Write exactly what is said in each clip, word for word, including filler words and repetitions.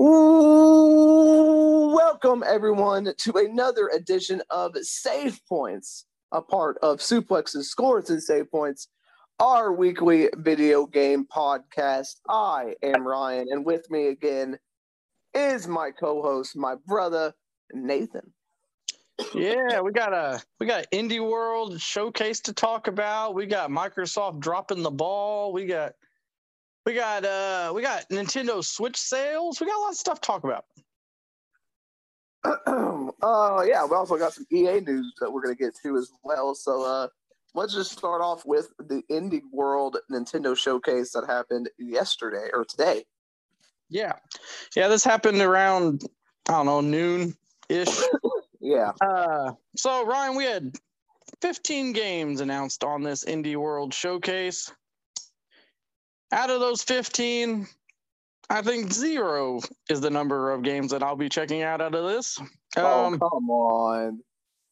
Ooh, welcome everyone to another edition of Save Points, a part of Suplex's Scores and Save Points, our weekly video game podcast. I am Ryan, and with me again is my co-host, my brother Nathan. Yeah, we got a we got Indie World showcase to talk about. We got Microsoft dropping the ball. We got. We got uh, we got Nintendo Switch sales. We got a lot of stuff to talk about. Oh uh, yeah, we also got some E A news that we're gonna get to as well. So uh, let's just start off with the Indie World Nintendo showcase that happened yesterday or today. Yeah, yeah, this happened around I don't know noon ish. yeah. Uh, so Ryan, we had fifteen games announced on this Indie World showcase. Out of those fifteen, I think zero is the number of games that I'll be checking out out of this. Oh, um, come on.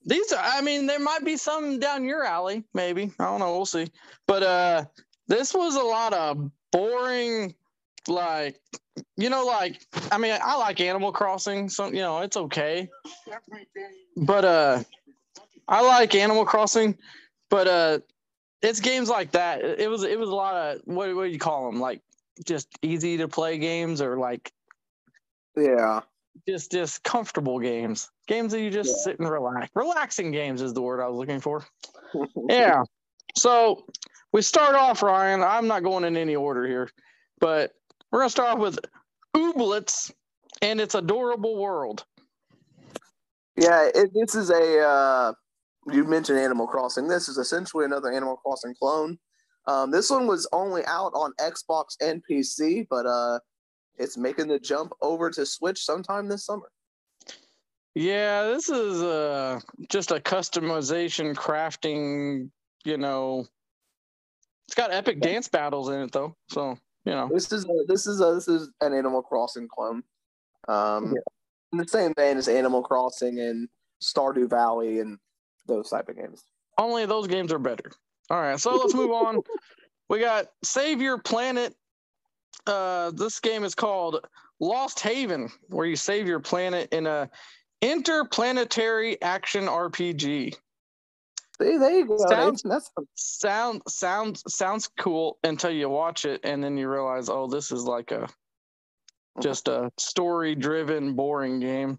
These are, I mean, there might be some down your alley, maybe. I don't know. We'll see. But uh, this was a lot of boring, like, you know, like, I mean, I like Animal Crossing, so, you know, it's okay. But uh, I like Animal Crossing, but... uh. It's games like that. It was it was a lot of what what do you call them? Like just easy to play games, or like yeah, just just comfortable games. Games that you just yeah. sit and relax. Relaxing games is the word I was looking for. yeah. So we start off, Ryan. I'm not going in any order here, but we're gonna start off with Ooblets and Its Adorable World. Yeah, it, this is a. Uh... You mentioned Animal Crossing. This is essentially another Animal Crossing clone. Um, this one was only out on Xbox and P C, but uh, it's making the jump over to Switch sometime this summer. Yeah, this is uh, just a customization, crafting, you know. It's got epic yeah. dance battles in it, though. So, you know. This is a, this is a, this is an Animal Crossing clone. Um, yeah. In the same vein as Animal Crossing and Stardew Valley and those type of games. Only those games are better. All right, so let's move on. We got Save Your Planet. Uh, this game is called Lost Haven, where you save your planet in a interplanetary action R P G. See, there you go. Sounds, That's sound, sound, sounds cool until you watch it, and then you realize, oh, this is like a just a story-driven, boring game.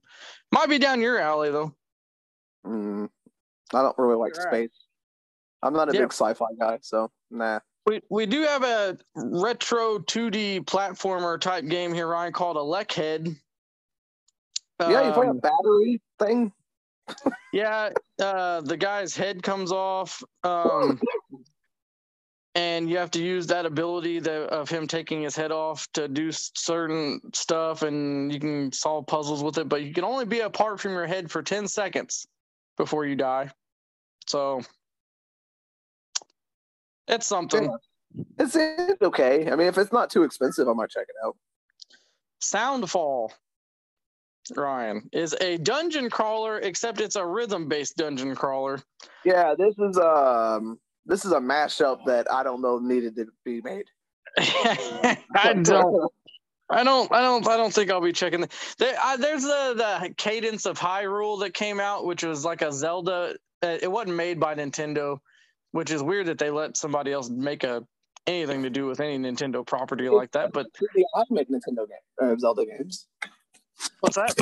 Might be down your alley, though. Hmm. I don't really like You're space. Right. I'm not a yeah. big sci-fi guy, so nah. We we do have a retro two D platformer type game here, Ryan, called Elekhead. Yeah, um, you play a battery thing? yeah, uh, the guy's head comes off, um, and you have to use that ability that, of him taking his head off to do certain stuff, and you can solve puzzles with it, but you can only be apart from your head for ten seconds. Before you die. So it's something. Yeah. It's, it's okay. I mean, if it's not too expensive, I might check it out. Soundfall, Ryan, is a dungeon crawler, except it's a rhythm-based dungeon crawler. Yeah, this is um this is a mashup that I don't know needed to be made. I don't I don't, I don't, I don't think I'll be checking. The, there, I, there's the, the Cadence of Hyrule that came out, which was like a Zelda. Uh, it wasn't made by Nintendo, which is weird that they let somebody else make a anything to do with any Nintendo property like that. But the C D I make Nintendo games, or Zelda games. What's that?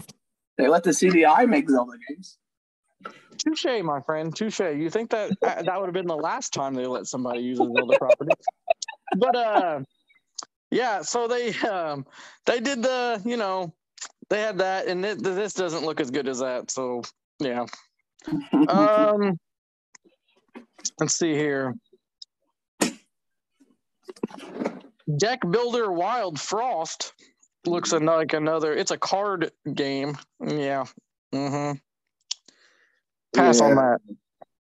They let the C D I make Zelda games. Touche, my friend. Touche. You think that uh, that would have been the last time they let somebody use a Zelda property? But uh. Yeah, so they um, they did the, you know, they had that, and th- this doesn't look as good as that, so, yeah. Um, let's see here. Deck Builder Wild Frost looks like another, it's a card game. Yeah. Mm-hmm. Pass yeah. on that.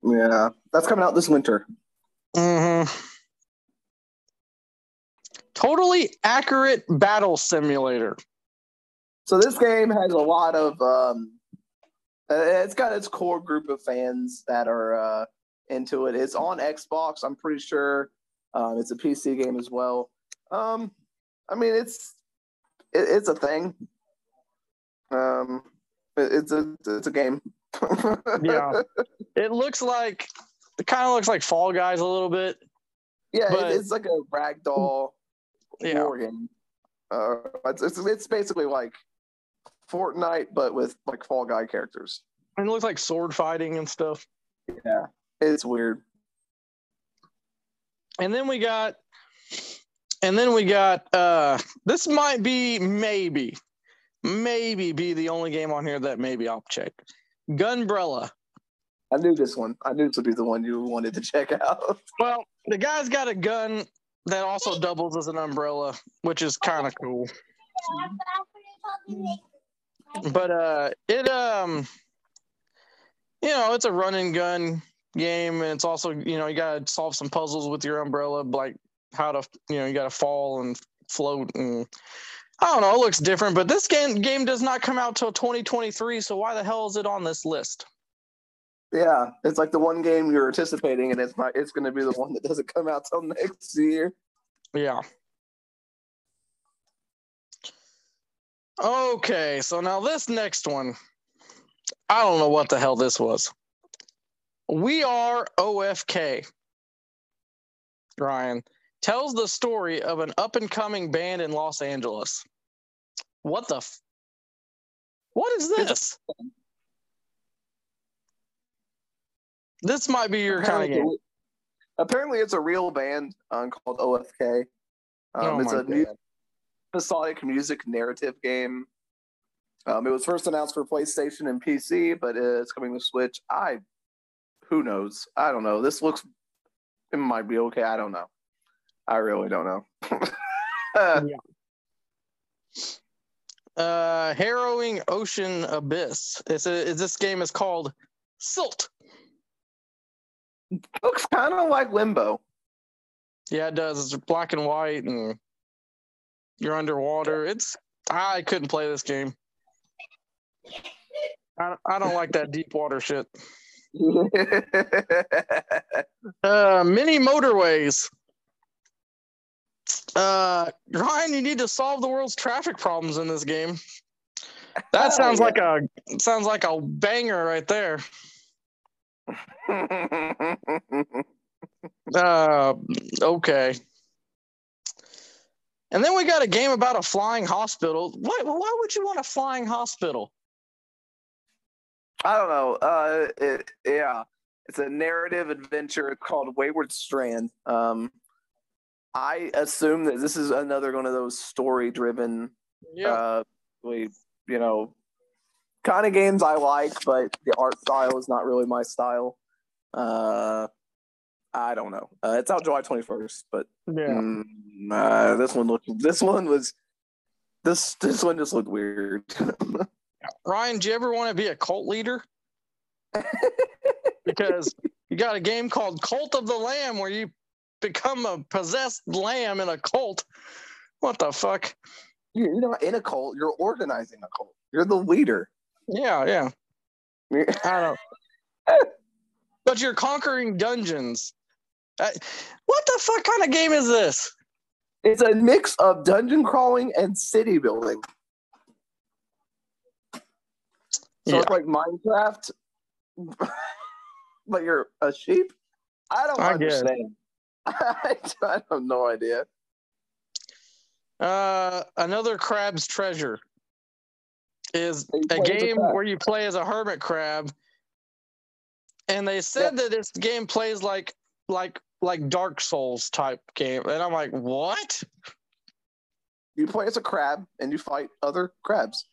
Yeah, that's coming out this winter. Mm-hmm. Totally Accurate Battle Simulator. So this game has a lot of, um, it's got its core group of fans that are uh, into it. It's on Xbox, I'm pretty sure. Um, it's a P C game as well. Um, I mean, it's it, it's a thing. Um, it's a it's a game. Yeah, it looks like it kind of looks like Fall Guys a little bit. Yeah, but... it's like a ragdoll yeah. war game. Uh, it's, it's it's basically like Fortnite, but with like Fall Guy characters. And it looks like sword fighting and stuff. Yeah, it's weird. And then we got, and then we got. Uh, this might be maybe, maybe be the only game on here that maybe I'll check. Gunbrella. I knew this one. I knew this would be the one you wanted to check out. Well, the guy's got a gun that also doubles as an umbrella, which is kind of cool. But uh, it um, you know, it's a run and gun game, and it's also, you know, you gotta solve some puzzles with your umbrella, like how to, you know, you gotta fall and float, and I don't know, it looks different. But this game game does not come out till twenty twenty-three, so why the hell is it on this list? Yeah, it's like the one game you're anticipating, and it's not. It's going to be the one that doesn't come out till next year. Yeah. Okay, so now this next one, I don't know what the hell this was. We Are O F K. Ryan tells the story of an up-and-coming band in Los Angeles. What the? F- what is this? This might be your apparently, kind of game. Apparently, it's a real band um, called O F K. Um, oh it's a God. new episodic music narrative game. Um, it was first announced for PlayStation and P C, but it's coming to Switch. I, who knows? I don't know. This looks, it might be okay. I don't know. I really don't know. uh, yeah. uh, Harrowing Ocean Abyss. It's a, it's, this game is called Silt. Looks kind of like Limbo. Yeah, it does. It's black and white, and you're underwater. It's I couldn't play this game. I I don't like that deep water shit. uh, Mini Motorways. Uh, Ryan, you need to solve the world's traffic problems in this game. That sounds oh, yeah. like a sounds like a banger right there. uh, okay. And then we got a game about a flying hospital. Why, why would you want a flying hospital? I don't know. Uh, it, yeah, it's a narrative adventure called Wayward Strand. Um, I assume that this is another one of those story-driven, yeah. uh, you know, kind of games I like, but the art style is not really my style. Uh, I don't know. Uh, it's out July twenty-first, but yeah. um, uh, this one looked. This one was. This this one just looked weird. Ryan, do you ever want to be a cult leader? Because you got a game called Cult of the Lamb where you become a possessed lamb in a cult. What the fuck? You're not in a cult. You're organizing a cult. You're the leader. Yeah, yeah. I don't know. But you're conquering dungeons. I, what the fuck kind of game is this? It's a mix of dungeon crawling and city building. So yeah. It's like Minecraft, but you're a sheep? I don't I understand. I, I have no idea. Uh, Another Crab's Treasure is a game where you play as a hermit crab, and they said yeah. that this game plays like like like Dark Souls type game, and I'm like, what? You play as a crab and you fight other crabs,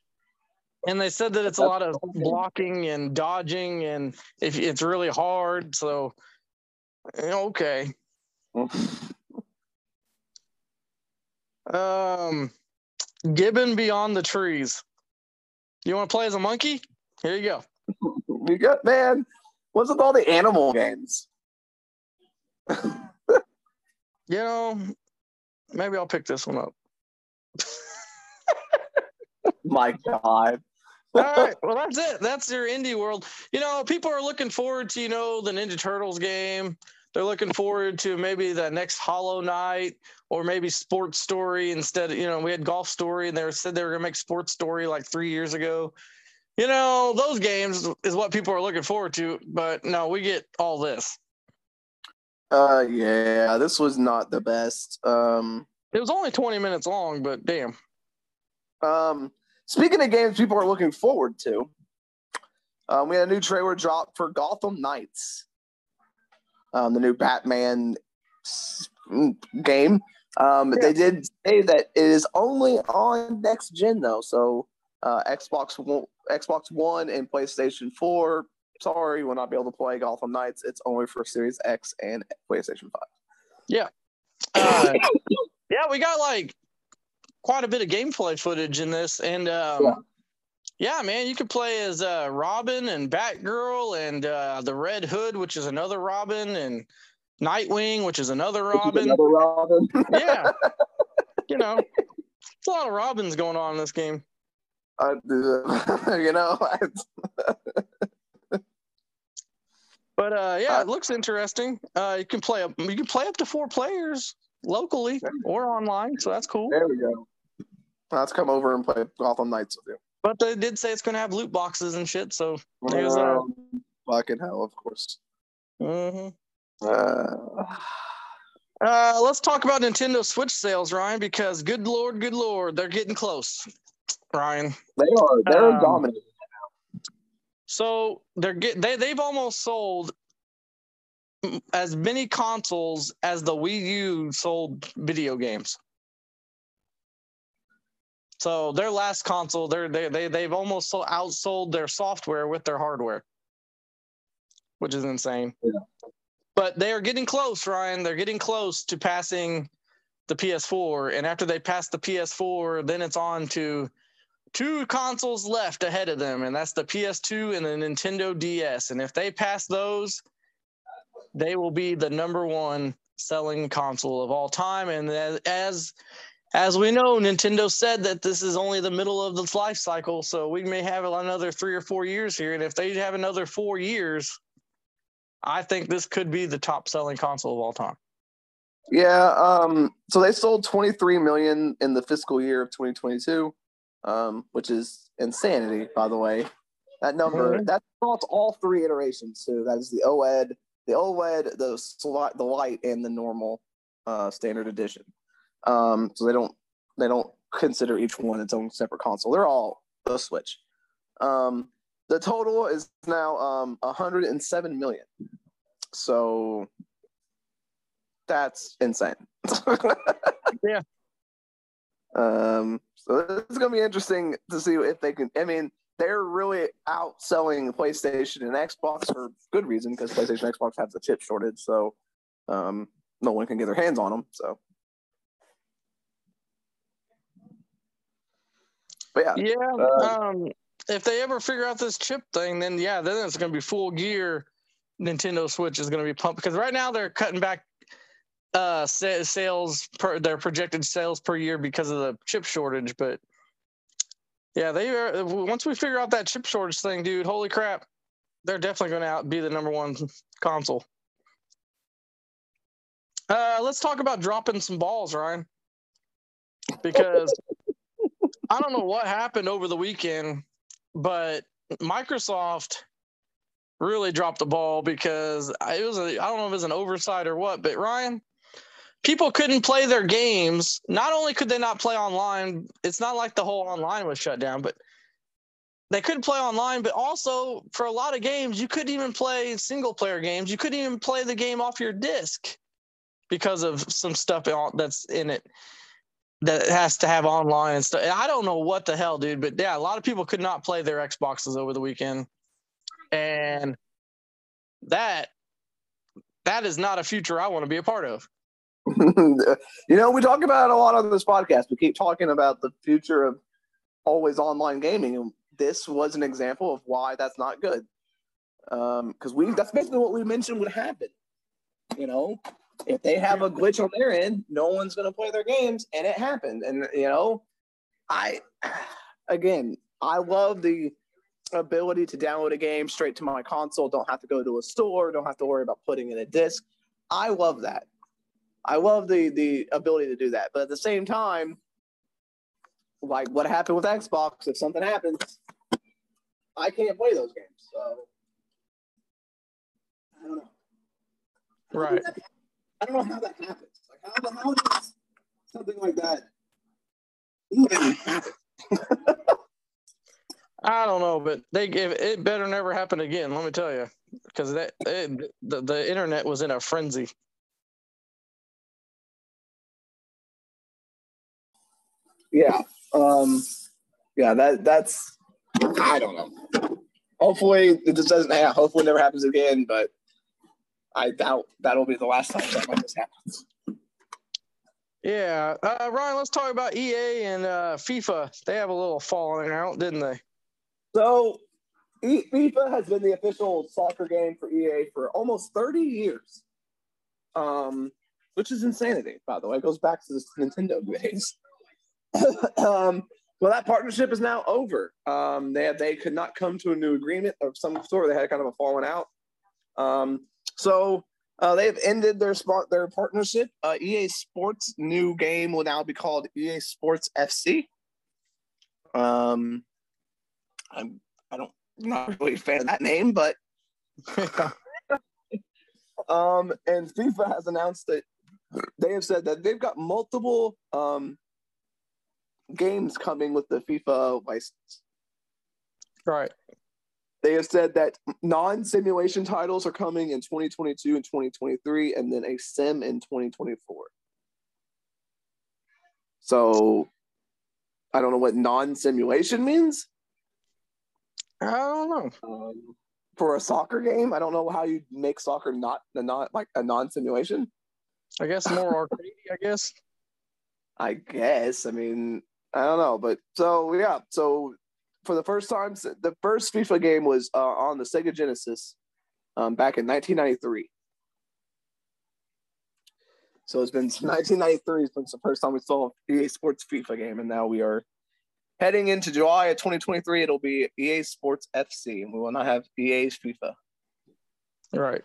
and they said that it's a lot of blocking and dodging, and if it's really hard, so okay. um, Gibbon Beyond the Trees. You want to play as a monkey? Here you go. You got, man. What's with all the animal games? You know, maybe I'll pick this one up. My God. All right. Well, that's it. That's your Indie World. You know, people are looking forward to, you know, the Ninja Turtles game, they're looking forward to maybe the next Hollow Knight or maybe Sports Story instead. You know, we had Golf Story, and they were, said they were going to make Sports Story like three years ago. You know, those games is what people are looking forward to, but no, we get all this. Uh, yeah, this was not the best. Um, it was only twenty minutes long, but damn. Um, speaking of games people are looking forward to, um, we had a new trailer drop for Gotham Knights, um, the new Batman game. Um, yeah. They did say that it is only on next gen though, so uh, Xbox One, Xbox One, and PlayStation Four. Sorry, will not be able to play Gotham Knights. It's only for Series X and PlayStation Five. Yeah, uh, yeah, we got like quite a bit of gameplay footage in this, and um, yeah. yeah, man, you could play as uh, Robin and Batgirl, and uh, the Red Hood, which is another Robin, and Nightwing, which is another Robin. Another Robin. Yeah, you know, it's a lot of Robins going on in this game. Uh, you know. But uh, yeah, it looks interesting. Uh, you can play up. You can play up to four players locally or online, so that's cool. There we go. Let's come over and play Gotham Knights with you. But they did say it's going to have loot boxes and shit. So there's uh, fucking hell, of course. Mm-hmm. Uh, uh, let's talk about Nintendo Switch sales, Ryan, because good lord, good lord, they're getting close, Ryan. They are. They're um, dominating. So they're get, they they've almost sold as many consoles as the Wii U sold video games. So their last console, they're, they they they've almost so outsold their software with their hardware, which is insane. Yeah. But they are getting close, Ryan. They're getting close to passing the P S four, and after they pass the P S four, then it's on to two consoles left ahead of them, and that's the P S two and the Nintendo D S. And if they pass those, they will be the number one selling console of all time. And as as we know, Nintendo said that this is only the middle of its life cycle, so we may have another three or four years here. And if they have another four years, I think this could be the top-selling console of all time. Yeah. Um. So they sold twenty-three million in the fiscal year of twenty twenty-two. Um, which is insanity, by the way. That number, that's all three iterations too. That is the OLED, the OLED, the slot, the light, and the normal uh, standard edition. Um, so they don't they don't consider each one its own separate console. They're all the Switch. Um, the total is now um, one hundred seven million. So that's insane. Yeah. Um, so this is going to be interesting to see if they can. I mean, they're really outselling PlayStation and Xbox for good reason, because PlayStation and Xbox have the chip shortage, so um, no one can get their hands on them. So, but yeah, yeah. Uh, um, if they ever figure out this chip thing, then yeah, then it's going to be full gear. Nintendo Switch is going to be pumped, because right now they're cutting back Uh, sales per their projected sales per year because of the chip shortage, but yeah, they are. Once we figure out that chip shortage thing, dude, holy crap, they're definitely going to be the number one console. Uh, let's talk about dropping some balls, Ryan, because I don't know what happened over the weekend, but Microsoft really dropped the ball, because it was a, I don't know if it was an oversight or what, but Ryan, people couldn't play their games. Not only could they not play online, it's not like the whole online was shut down, but they couldn't play online. But also, for a lot of games, you couldn't even play single-player games. You couldn't even play the game off your disc because of some stuff that's in it that has to have online and stuff. And I don't know what the hell, dude, but yeah, a lot of people could not play their Xboxes over the weekend. And that that is not a future I want to be a part of. You know, we talk about it a lot on this podcast. We keep talking about the future of always online gaming, and this was an example of why that's not good. Um, because we that's basically what we mentioned would happen. You know, if they have a glitch on their end, no one's going to play their games, and it happened. And you know, I again, I love the ability to download a game straight to my console. Don't have to go to a store. Don't have to worry about putting in a disc. I love that. I love the the ability to do that. But at the same time, like what happened with Xbox, if something happens, I can't play those games. So I don't know. Right. I don't know how that happens. Like how how does something like that even happen? I don't know, but they gave it better never happen again. Let me tell you, because that it, the the internet was in a frenzy. Yeah, um, yeah. That that's I don't know. Hopefully it just doesn't happen. Hopefully it never happens again. But I doubt that'll be the last time something like this happens. Yeah, uh, Ryan. Let's talk about E A and uh, FIFA. They have a little falling out, didn't they? So, FIFA has been the official soccer game for E A for almost thirty years, um, which is insanity, by the way. It goes back to the Nintendo days. um, well, that partnership is now over. Um, they have, they could not come to a new agreement of some sort. They had kind of a falling out. Um, so, uh, they have ended their spot, their partnership. Uh, E A Sports' new game will now be called E A Sports F C. Um... I'm I don't I'm not really a fan of that name, but um, and FIFA has announced that they have said that they've got multiple um, games coming with the FIFA license. Right. They have said that non-simulation titles are coming in twenty twenty-two and twenty twenty-three, and then a sim in twenty twenty-four. So I don't know what non-simulation means. I don't know. Um, for a soccer game, I don't know how you make soccer not a not like a non-simulation. I guess more arcade. I guess. I guess. I mean, I don't know, but so yeah. So for the first time, the first FIFA game was uh, on the Sega Genesis um, back in nineteen ninety-three. So it's been nineteen ninety-three has been the first time we saw an E A Sports FIFA game, and now we are. Heading into July of twenty twenty-three, it'll be E A Sports F C, and we will not have E A's FIFA. Right.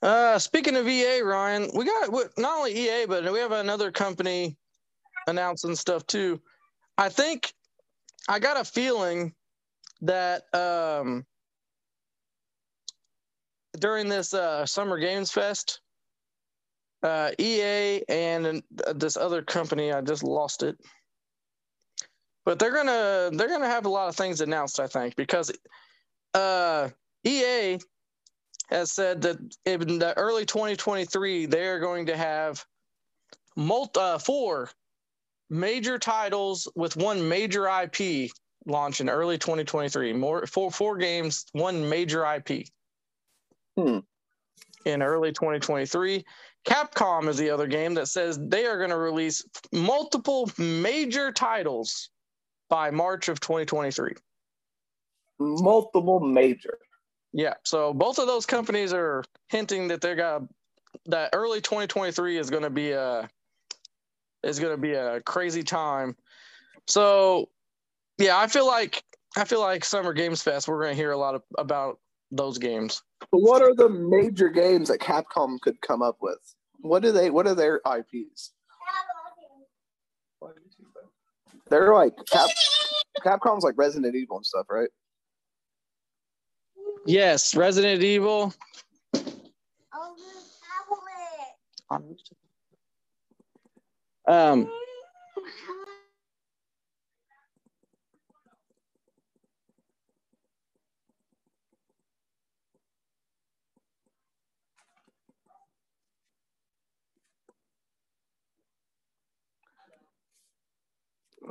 Uh, speaking of E A, Ryan, we got not only E A, but we have another company announcing stuff too. I think I got a feeling that um, during this uh, Summer Games Fest, Uh, E A and uh, this other company, I just lost it. But they're gonna they're gonna have a lot of things announced, I think, because uh, E A has said that in the early twenty twenty-three they are going to have multi uh, four major titles with one major I P launch in early twenty twenty-three. More four four games, one major I P. Hmm. In early twenty twenty-three. Capcom is the other game that says they are going to release multiple major titles by March of twenty twenty-three. Multiple major. Yeah, so both of those companies are hinting that they're got that early twenty twenty-three is going to be a is going to be a crazy time. So, yeah, I feel like I feel like Summer Games Fest we're going to hear a lot of, about those games. What are the major games that Capcom could come up with? What do they? What are their I Ps? They're like Cap, Capcom's like Resident Evil and stuff, right? Yes, Resident Evil. Um.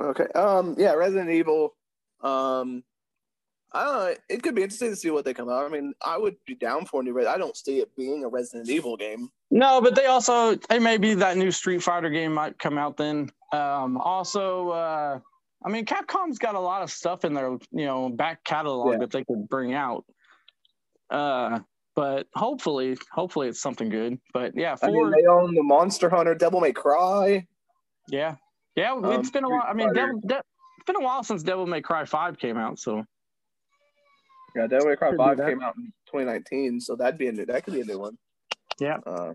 Okay. Um. Yeah. Resident Evil. Um. I don't know. It could be interesting to see what they come out. I mean, I would be down for a new. I don't see it being a Resident Evil game. No, but they also it may be that new Street Fighter game might come out then. Um. Also, uh, I mean, Capcom's got a lot of stuff in their you know back catalog yeah. that they could bring out. Uh. But hopefully, hopefully it's something good. But yeah, for I mean, they own the Monster Hunter, Devil May Cry. Yeah. Yeah, it's um, been a while. I mean, Devil, De- it's been a while since Devil May Cry five came out, so Yeah, Devil May Cry five came out in twenty nineteen, so that'd be a new. That could be a new one. Yeah, um,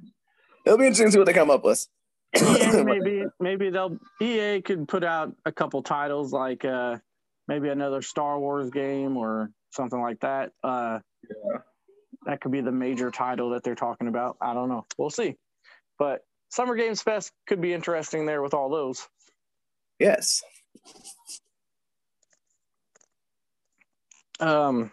it'll be interesting to see what they come up with. E A, maybe maybe they'll E A could put out a couple titles like uh, maybe another Star Wars game or something like that. Uh, yeah, that could be the major title that they're talking about. I don't know. We'll see. But Summer Games Fest could be interesting there with all those. Yes. Um.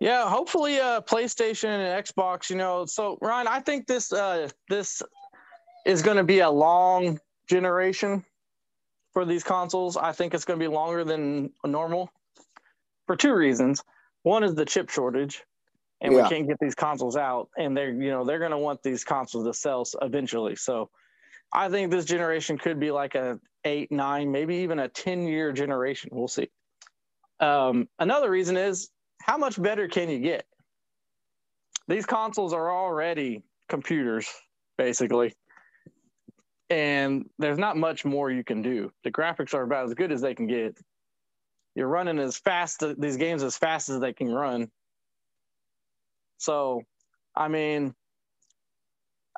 Yeah, hopefully uh, PlayStation and Xbox, you know. So, Ryan, I think this uh, this is going to be a long generation for these consoles. I think it's going to be longer than normal for two reasons. One is the chip shortage, and yeah. we can't get these consoles out, and they're you know they're going to want these consoles to sell eventually. So, I think this generation could be like a eight, nine, maybe even a ten-year generation. We'll see. Um, another reason is, how much better can you get? These consoles are already computers, basically. And there's not much more you can do. The graphics are about as good as they can get. You're running as fast, these games as fast as they can run. So, I mean,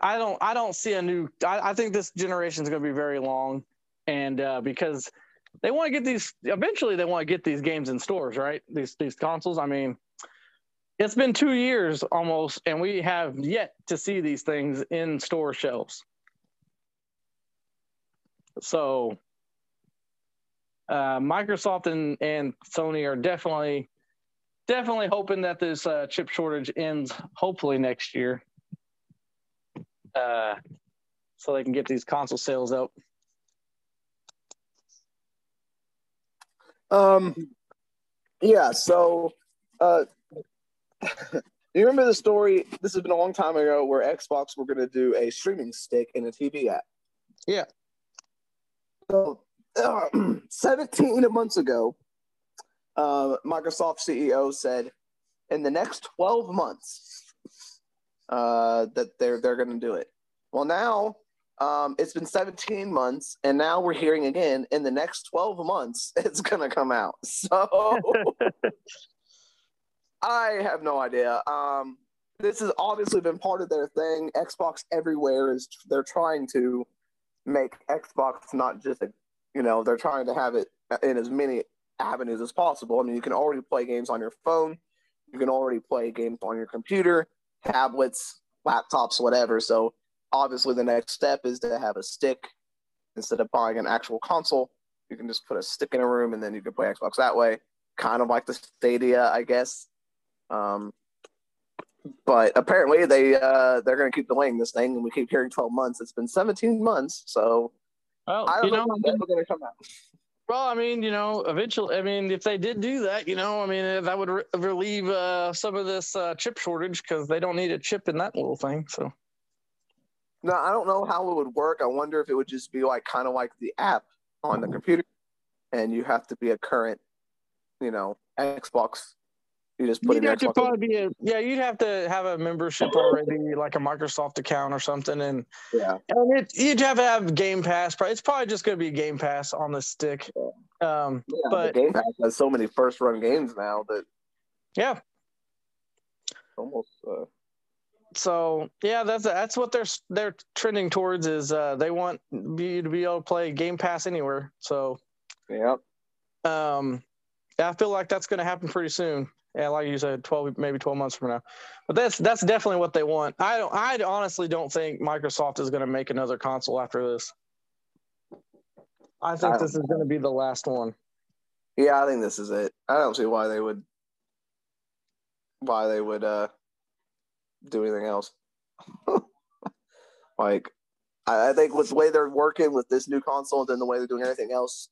I don't, I don't see a new, I, I think this generation is going to be very long. And uh, because they want to get these, eventually they want to get these games in stores, right? These these consoles. I mean, it's been two years almost, and we have yet to see these things in store shelves. So uh, Microsoft and, and Sony are definitely, definitely hoping that this uh, chip shortage ends hopefully next year. Uh, so they can get these console sales up. Um, yeah, so, uh, you remember the story, this has been a long time ago, where Xbox were going to do a streaming stick and a T V app. Yeah. So, uh, seventeen months ago, uh, Microsoft C E O said in the next twelve months, uh, that they're, they're going to do it. Well, now, Um, it's been seventeen months, and now we're hearing again, in the next twelve months, it's going to come out. So, I have no idea. Um, this has obviously been part of their thing. Xbox everywhere is, they're trying to make Xbox not just, a, you know, they're trying to have it in as many avenues as possible. I mean, you can already play games on your phone. You can already play games on your computer, tablets, laptops, whatever. So, obviously, the next step is to have a stick. Instead of buying an actual console, you can just put a stick in a room, and then you can play Xbox that way. Kind of like the Stadia, I guess. Um, but apparently, they, uh, they're going to keep delaying this thing, and we keep hearing twelve months. It's been seventeen months, so well, I don't you know, know when that's going to come out. Well, I mean, you know, eventually, I mean, if they did do that, you know, I mean, that would re- relieve uh, some of this uh, chip shortage, because they don't need a chip in that little thing, so. No, I don't know how it would work. I wonder if it would just be like kind of like the app on the computer, and you have to be a current, you know, Xbox. You just put you'd in have Xbox to probably be a, yeah, you'd have to have a membership already, like a Microsoft account or something, and yeah, and it, you'd have to have Game Pass. It's probably just going to be Game Pass on the stick. Yeah. Um, yeah, but Game Pass has so many first-run games now that yeah, almost. Uh, So yeah, that's that's what they're they're trending towards is uh, they want you to be able to play Game Pass anywhere. So yeah, um, I feel like that's going to happen pretty soon. Yeah, like you said, twelve maybe twelve months from now. But that's that's definitely what they want. I don't. I honestly don't think Microsoft is going to make another console after this. I think I this is going to be the last one. Yeah, I think this is it. I don't see why they would. Why they would. Uh... do anything else. Like, I, I think with the way they're working with this new console and then the way they're doing anything else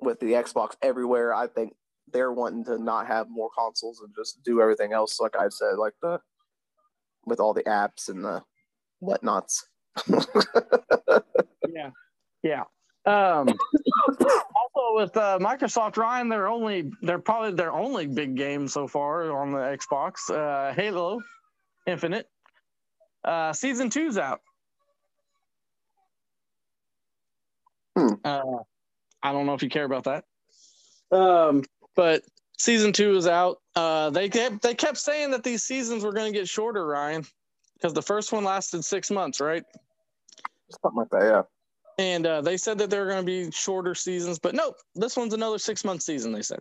with the Xbox everywhere, I think they're wanting to not have more consoles and just do everything else, like I said, like the with all the apps and the whatnots. Yeah. Yeah. Um, also with uh, Microsoft, Ryan, they're only they're probably their only big game so far on the Xbox. Uh, Halo Infinite. Uh, season two's out. Hmm. Uh, I don't know if you care about that. Um, but season two is out. Uh, they kept, they kept saying that these seasons were going to get shorter, Ryan, because the first one lasted six months, right? Something like that, yeah. And uh, they said that there are going to be shorter seasons, but nope, this one's another six-month season, they said.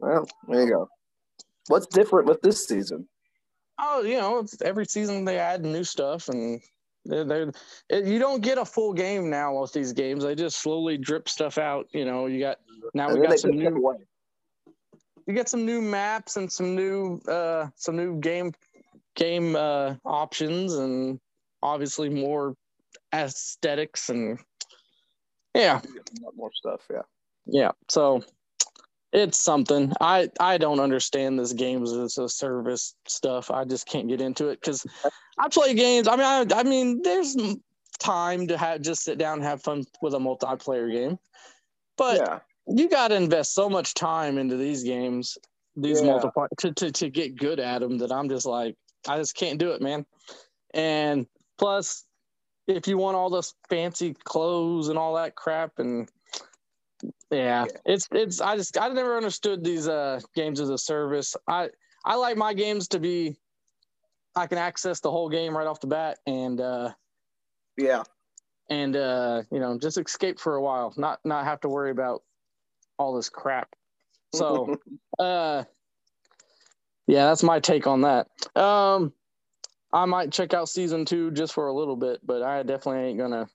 Well, there you go. What's different with this season? Oh, you know, it's every season they add new stuff, and they're, they're, it, you don't get a full game now with these games. They just slowly drip stuff out. You know, you got now we got some new one. You get some new maps and some new uh, some new game game uh, options, and obviously more aesthetics and yeah, more stuff. Yeah, yeah. So. It's something. I, I don't understand this games as a service stuff. I just can't get into it because I play games. I mean, I, I mean, there's time to have just sit down and have fun with a multiplayer game, but yeah. You got to invest so much time into these games, these yeah. multiplayer to, to to get good at them that I'm just like, I just can't do it, man. And plus, if you want all those fancy clothes and all that crap and Yeah, it's it's. I just I never understood these uh, games as a service. I I like my games to be, I can access the whole game right off the bat, and uh, yeah, and uh, you know, just escape for a while, not not have to worry about all this crap. So, uh, yeah, that's my take on that. Um, I might check out season two just for a little bit, but I definitely ain't gonna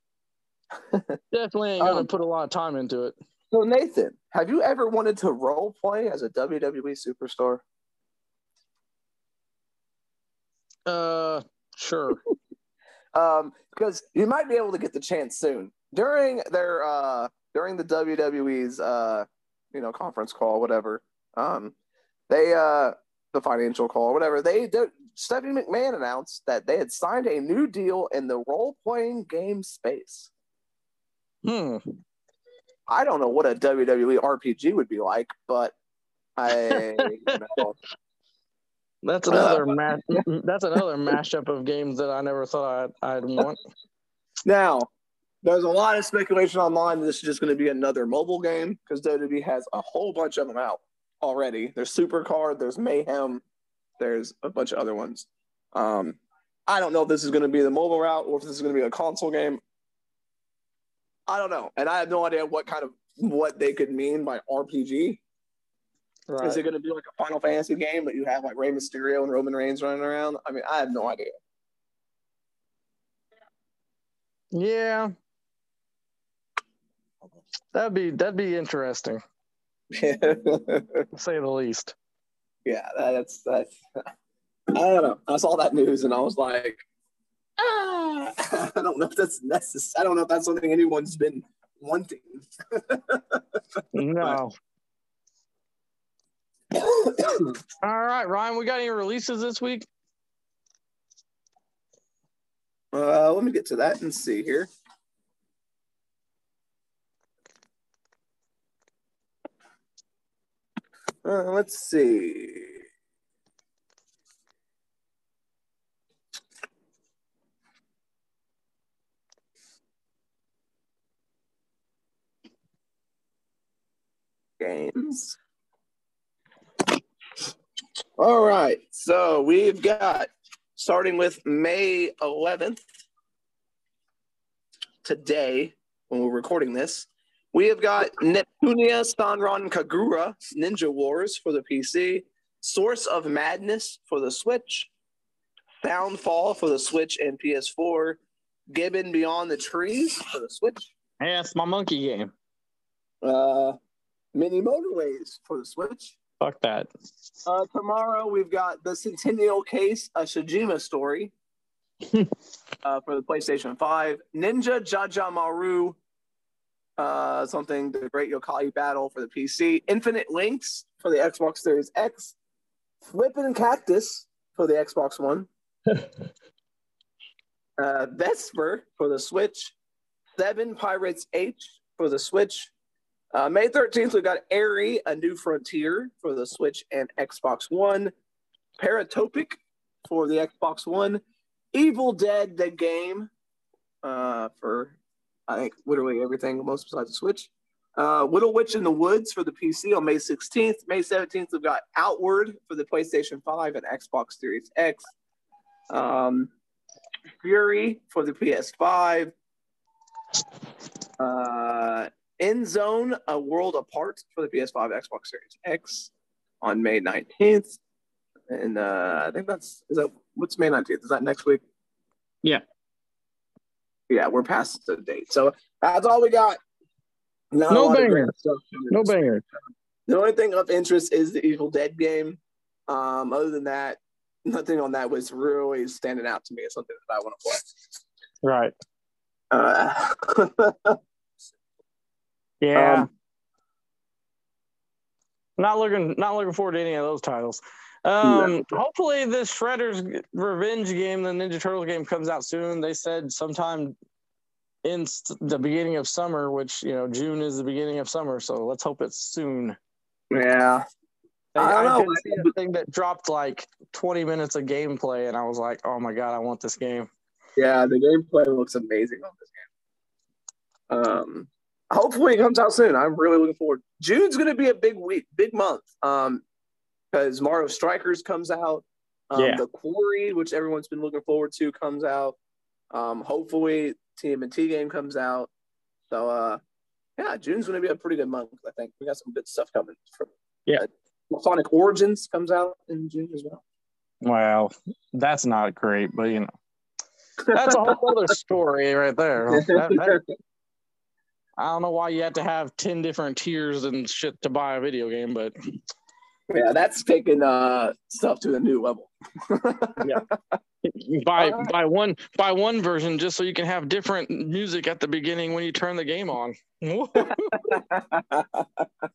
definitely ain't gonna um, put a lot of time into it. So, Nathan, have you ever wanted to role play as a W W E superstar? Uh, sure. um, because you might be able to get the chance soon during their uh during the W W E's uh you know conference call, whatever. Um, they uh the financial call, whatever. They Stephanie McMahon announced that they had signed a new deal in the role playing game space. Hmm. I don't know what a W W E R P G would be like, but I you know. That's another uh, mash, that's another mashup of games that I never thought I'd, I'd want. Now, there's a lot of speculation online that this is just going to be another mobile game because W W E has a whole bunch of them out already. There's Supercard, there's Mayhem, there's a bunch of other ones. Um, I don't know if this is going to be the mobile route or if this is going to be a console game. I don't know, and I have no idea what kind of what they could mean by R P G. Right. Is it going to be like a Final Fantasy game, but you have like Rey Mysterio and Roman Reigns running around? I mean, I have no idea. Yeah, that'd be that'd be interesting, to say the least. Yeah, that's that's. I don't know. I saw that news and I was like. I don't know if that's necessary. I don't know if that's something anyone's been wanting. No. All right, Ryan, we got any releases this week? Uh, let me get to that and see here. Uh, let's see. Games. All right, so we've got starting with May eleventh today when we're recording this, we have got Neptunia Sanran Kagura Ninja Wars for the P C, Source of Madness for the Switch, Boundfall for the Switch and P S four, Gibbon Beyond the Trees for the Switch. Hey, that's my monkey game. Uh. Mini Motorways for the Switch. Fuck that. Uh, tomorrow we've got The Centennial Case A Shijima Story uh, for the PlayStation five. Ninja Jajamaru, uh, something, The Great Yokai Battle for the P C. Infinite Links for the Xbox Series X. Flippin' Cactus for the Xbox One. uh, Vesper for the Switch. Seven Pirates H for the Switch. Uh, May thirteenth, we've got Airy, A New Frontier for the Switch and Xbox One. Paratopic for the Xbox One. Evil Dead, the game uh, for, I think, literally everything, most besides the Switch. Uh, Little Witch in the Woods for the P C on May sixteenth. May seventeenth, we've got Outward for the PlayStation five and Xbox Series X. Um, Fury for the P S five. Uh, End Zone, A World Apart for the P S five, Xbox Series X on May nineteenth. And uh, I think that's, is that, what's May nineteenth? Is that next week? Yeah. Yeah, we're past the date. So that's all we got. Not no bangers. No bangers. The only thing of interest is the Evil Dead game. Um, other than that, nothing on that was really standing out to me as something that I want to play. Right. Uh, yeah. Um, not looking. Not looking forward to any of those titles. Um, no. Hopefully, this Shredder's Revenge game, the Ninja Turtle game, comes out soon. They said sometime in the beginning of summer, which, you know, June is the beginning of summer, so let's hope it's soon. Yeah. And I don't I know. See a thing that dropped like twenty minutes of gameplay, and I was like, oh my God, I want this game. Yeah, the gameplay looks amazing on this game. Um, hopefully it comes out soon. I'm really looking forward. June's going to be a big week, big month, um, because Mario Strikers comes out. Um, yeah. The Quarry, which everyone's been looking forward to, comes out. Um, hopefully T M N T game comes out. So, uh, yeah, June's going to be a pretty good month, I think. We got some good stuff coming. From, yeah. Uh, Sonic Origins comes out in June as well. Wow. That's not great, but, you know. That's a whole other story right there. That, that, I don't know why you have to have ten different tiers and shit to buy a video game, but... Yeah, that's taking uh, stuff to a new level. Yeah. Buy right. buy one buy one version just so you can have different music at the beginning when you turn the game on.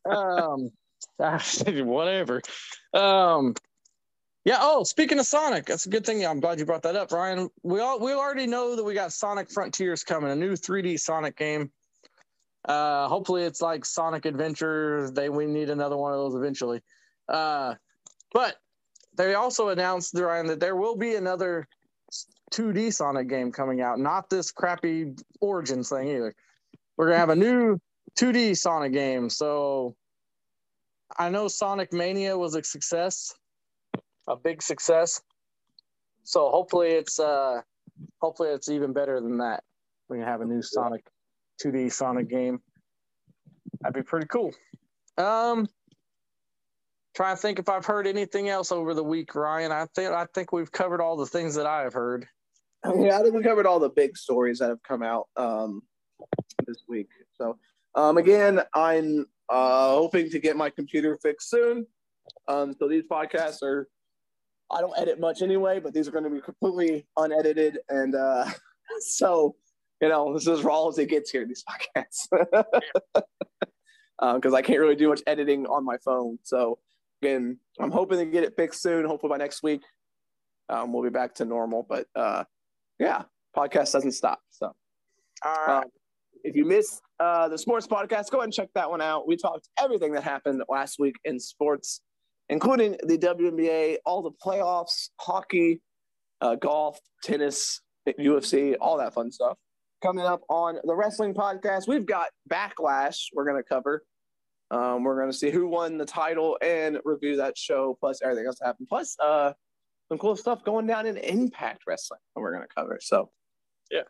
um, whatever. Um, yeah. Oh, speaking of Sonic, that's a good thing. I'm glad you brought that up, Ryan. We all we already know that we got Sonic Frontiers coming, a new three D Sonic game. Uh, hopefully, it's like Sonic Adventure. They we need another one of those eventually. Uh, but they also announced, Ryan, that there will be another two D Sonic game coming out. Not this crappy Origins thing either. We're gonna have a new two D Sonic game. So I know Sonic Mania was a success, a big success. So hopefully it's uh, hopefully it's even better than that. We're gonna have a new Sonic two D Sonic game. That'd be pretty cool. Um. Trying to think if I've heard anything else over the week, Ryan. I think I think we've covered all the things that I have heard. Yeah, I think we covered all the big stories that have come out um, this week. So, um, again, I'm uh, hoping to get my computer fixed soon. Um, so these podcasts are, I don't edit much anyway, but these are going to be completely unedited. And uh, so, you know, this is as raw as it gets here, these podcasts. Because um, I can't really do much editing on my phone. So, again, I'm hoping to get it fixed soon. Hopefully by next week, um, we'll be back to normal. But, uh, yeah, podcast doesn't stop. So, all right. Um, if you missed uh, the sports podcast, go ahead and check that one out. We talked everything that happened last week in sports, including the W N B A, all the playoffs, hockey, uh, golf, tennis, U F C, all that fun stuff. Coming up on the wrestling podcast, we've got Backlash we're going to cover. Um, we're going to see who won the title and review that show, plus everything else that happened, plus uh, some cool stuff going down in Impact Wrestling that we're going to cover. So, yeah.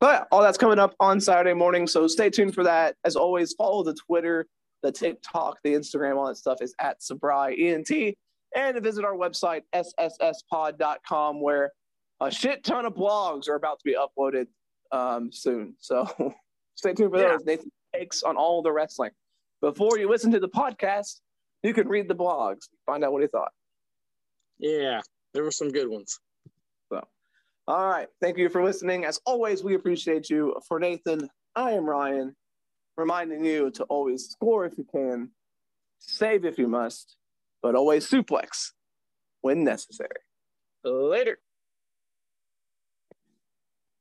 But yeah, all that's coming up on Saturday morning, so stay tuned for that. As always, follow the Twitter, the TikTok, the Instagram, all that stuff is at SabraiENT, and visit our website, S S S pod dot com, where a shit ton of blogs are about to be uploaded um, soon. So stay tuned for those. Yeah. Nathan takes on all the wrestling. Before you listen to the podcast, you can read the blogs, find out what he thought. Yeah, there were some good ones. So, all right. Thank you for listening. As always, we appreciate you. For Nathan, I am Ryan, reminding you to always score if you can, save if you must, but always suplex when necessary. Later.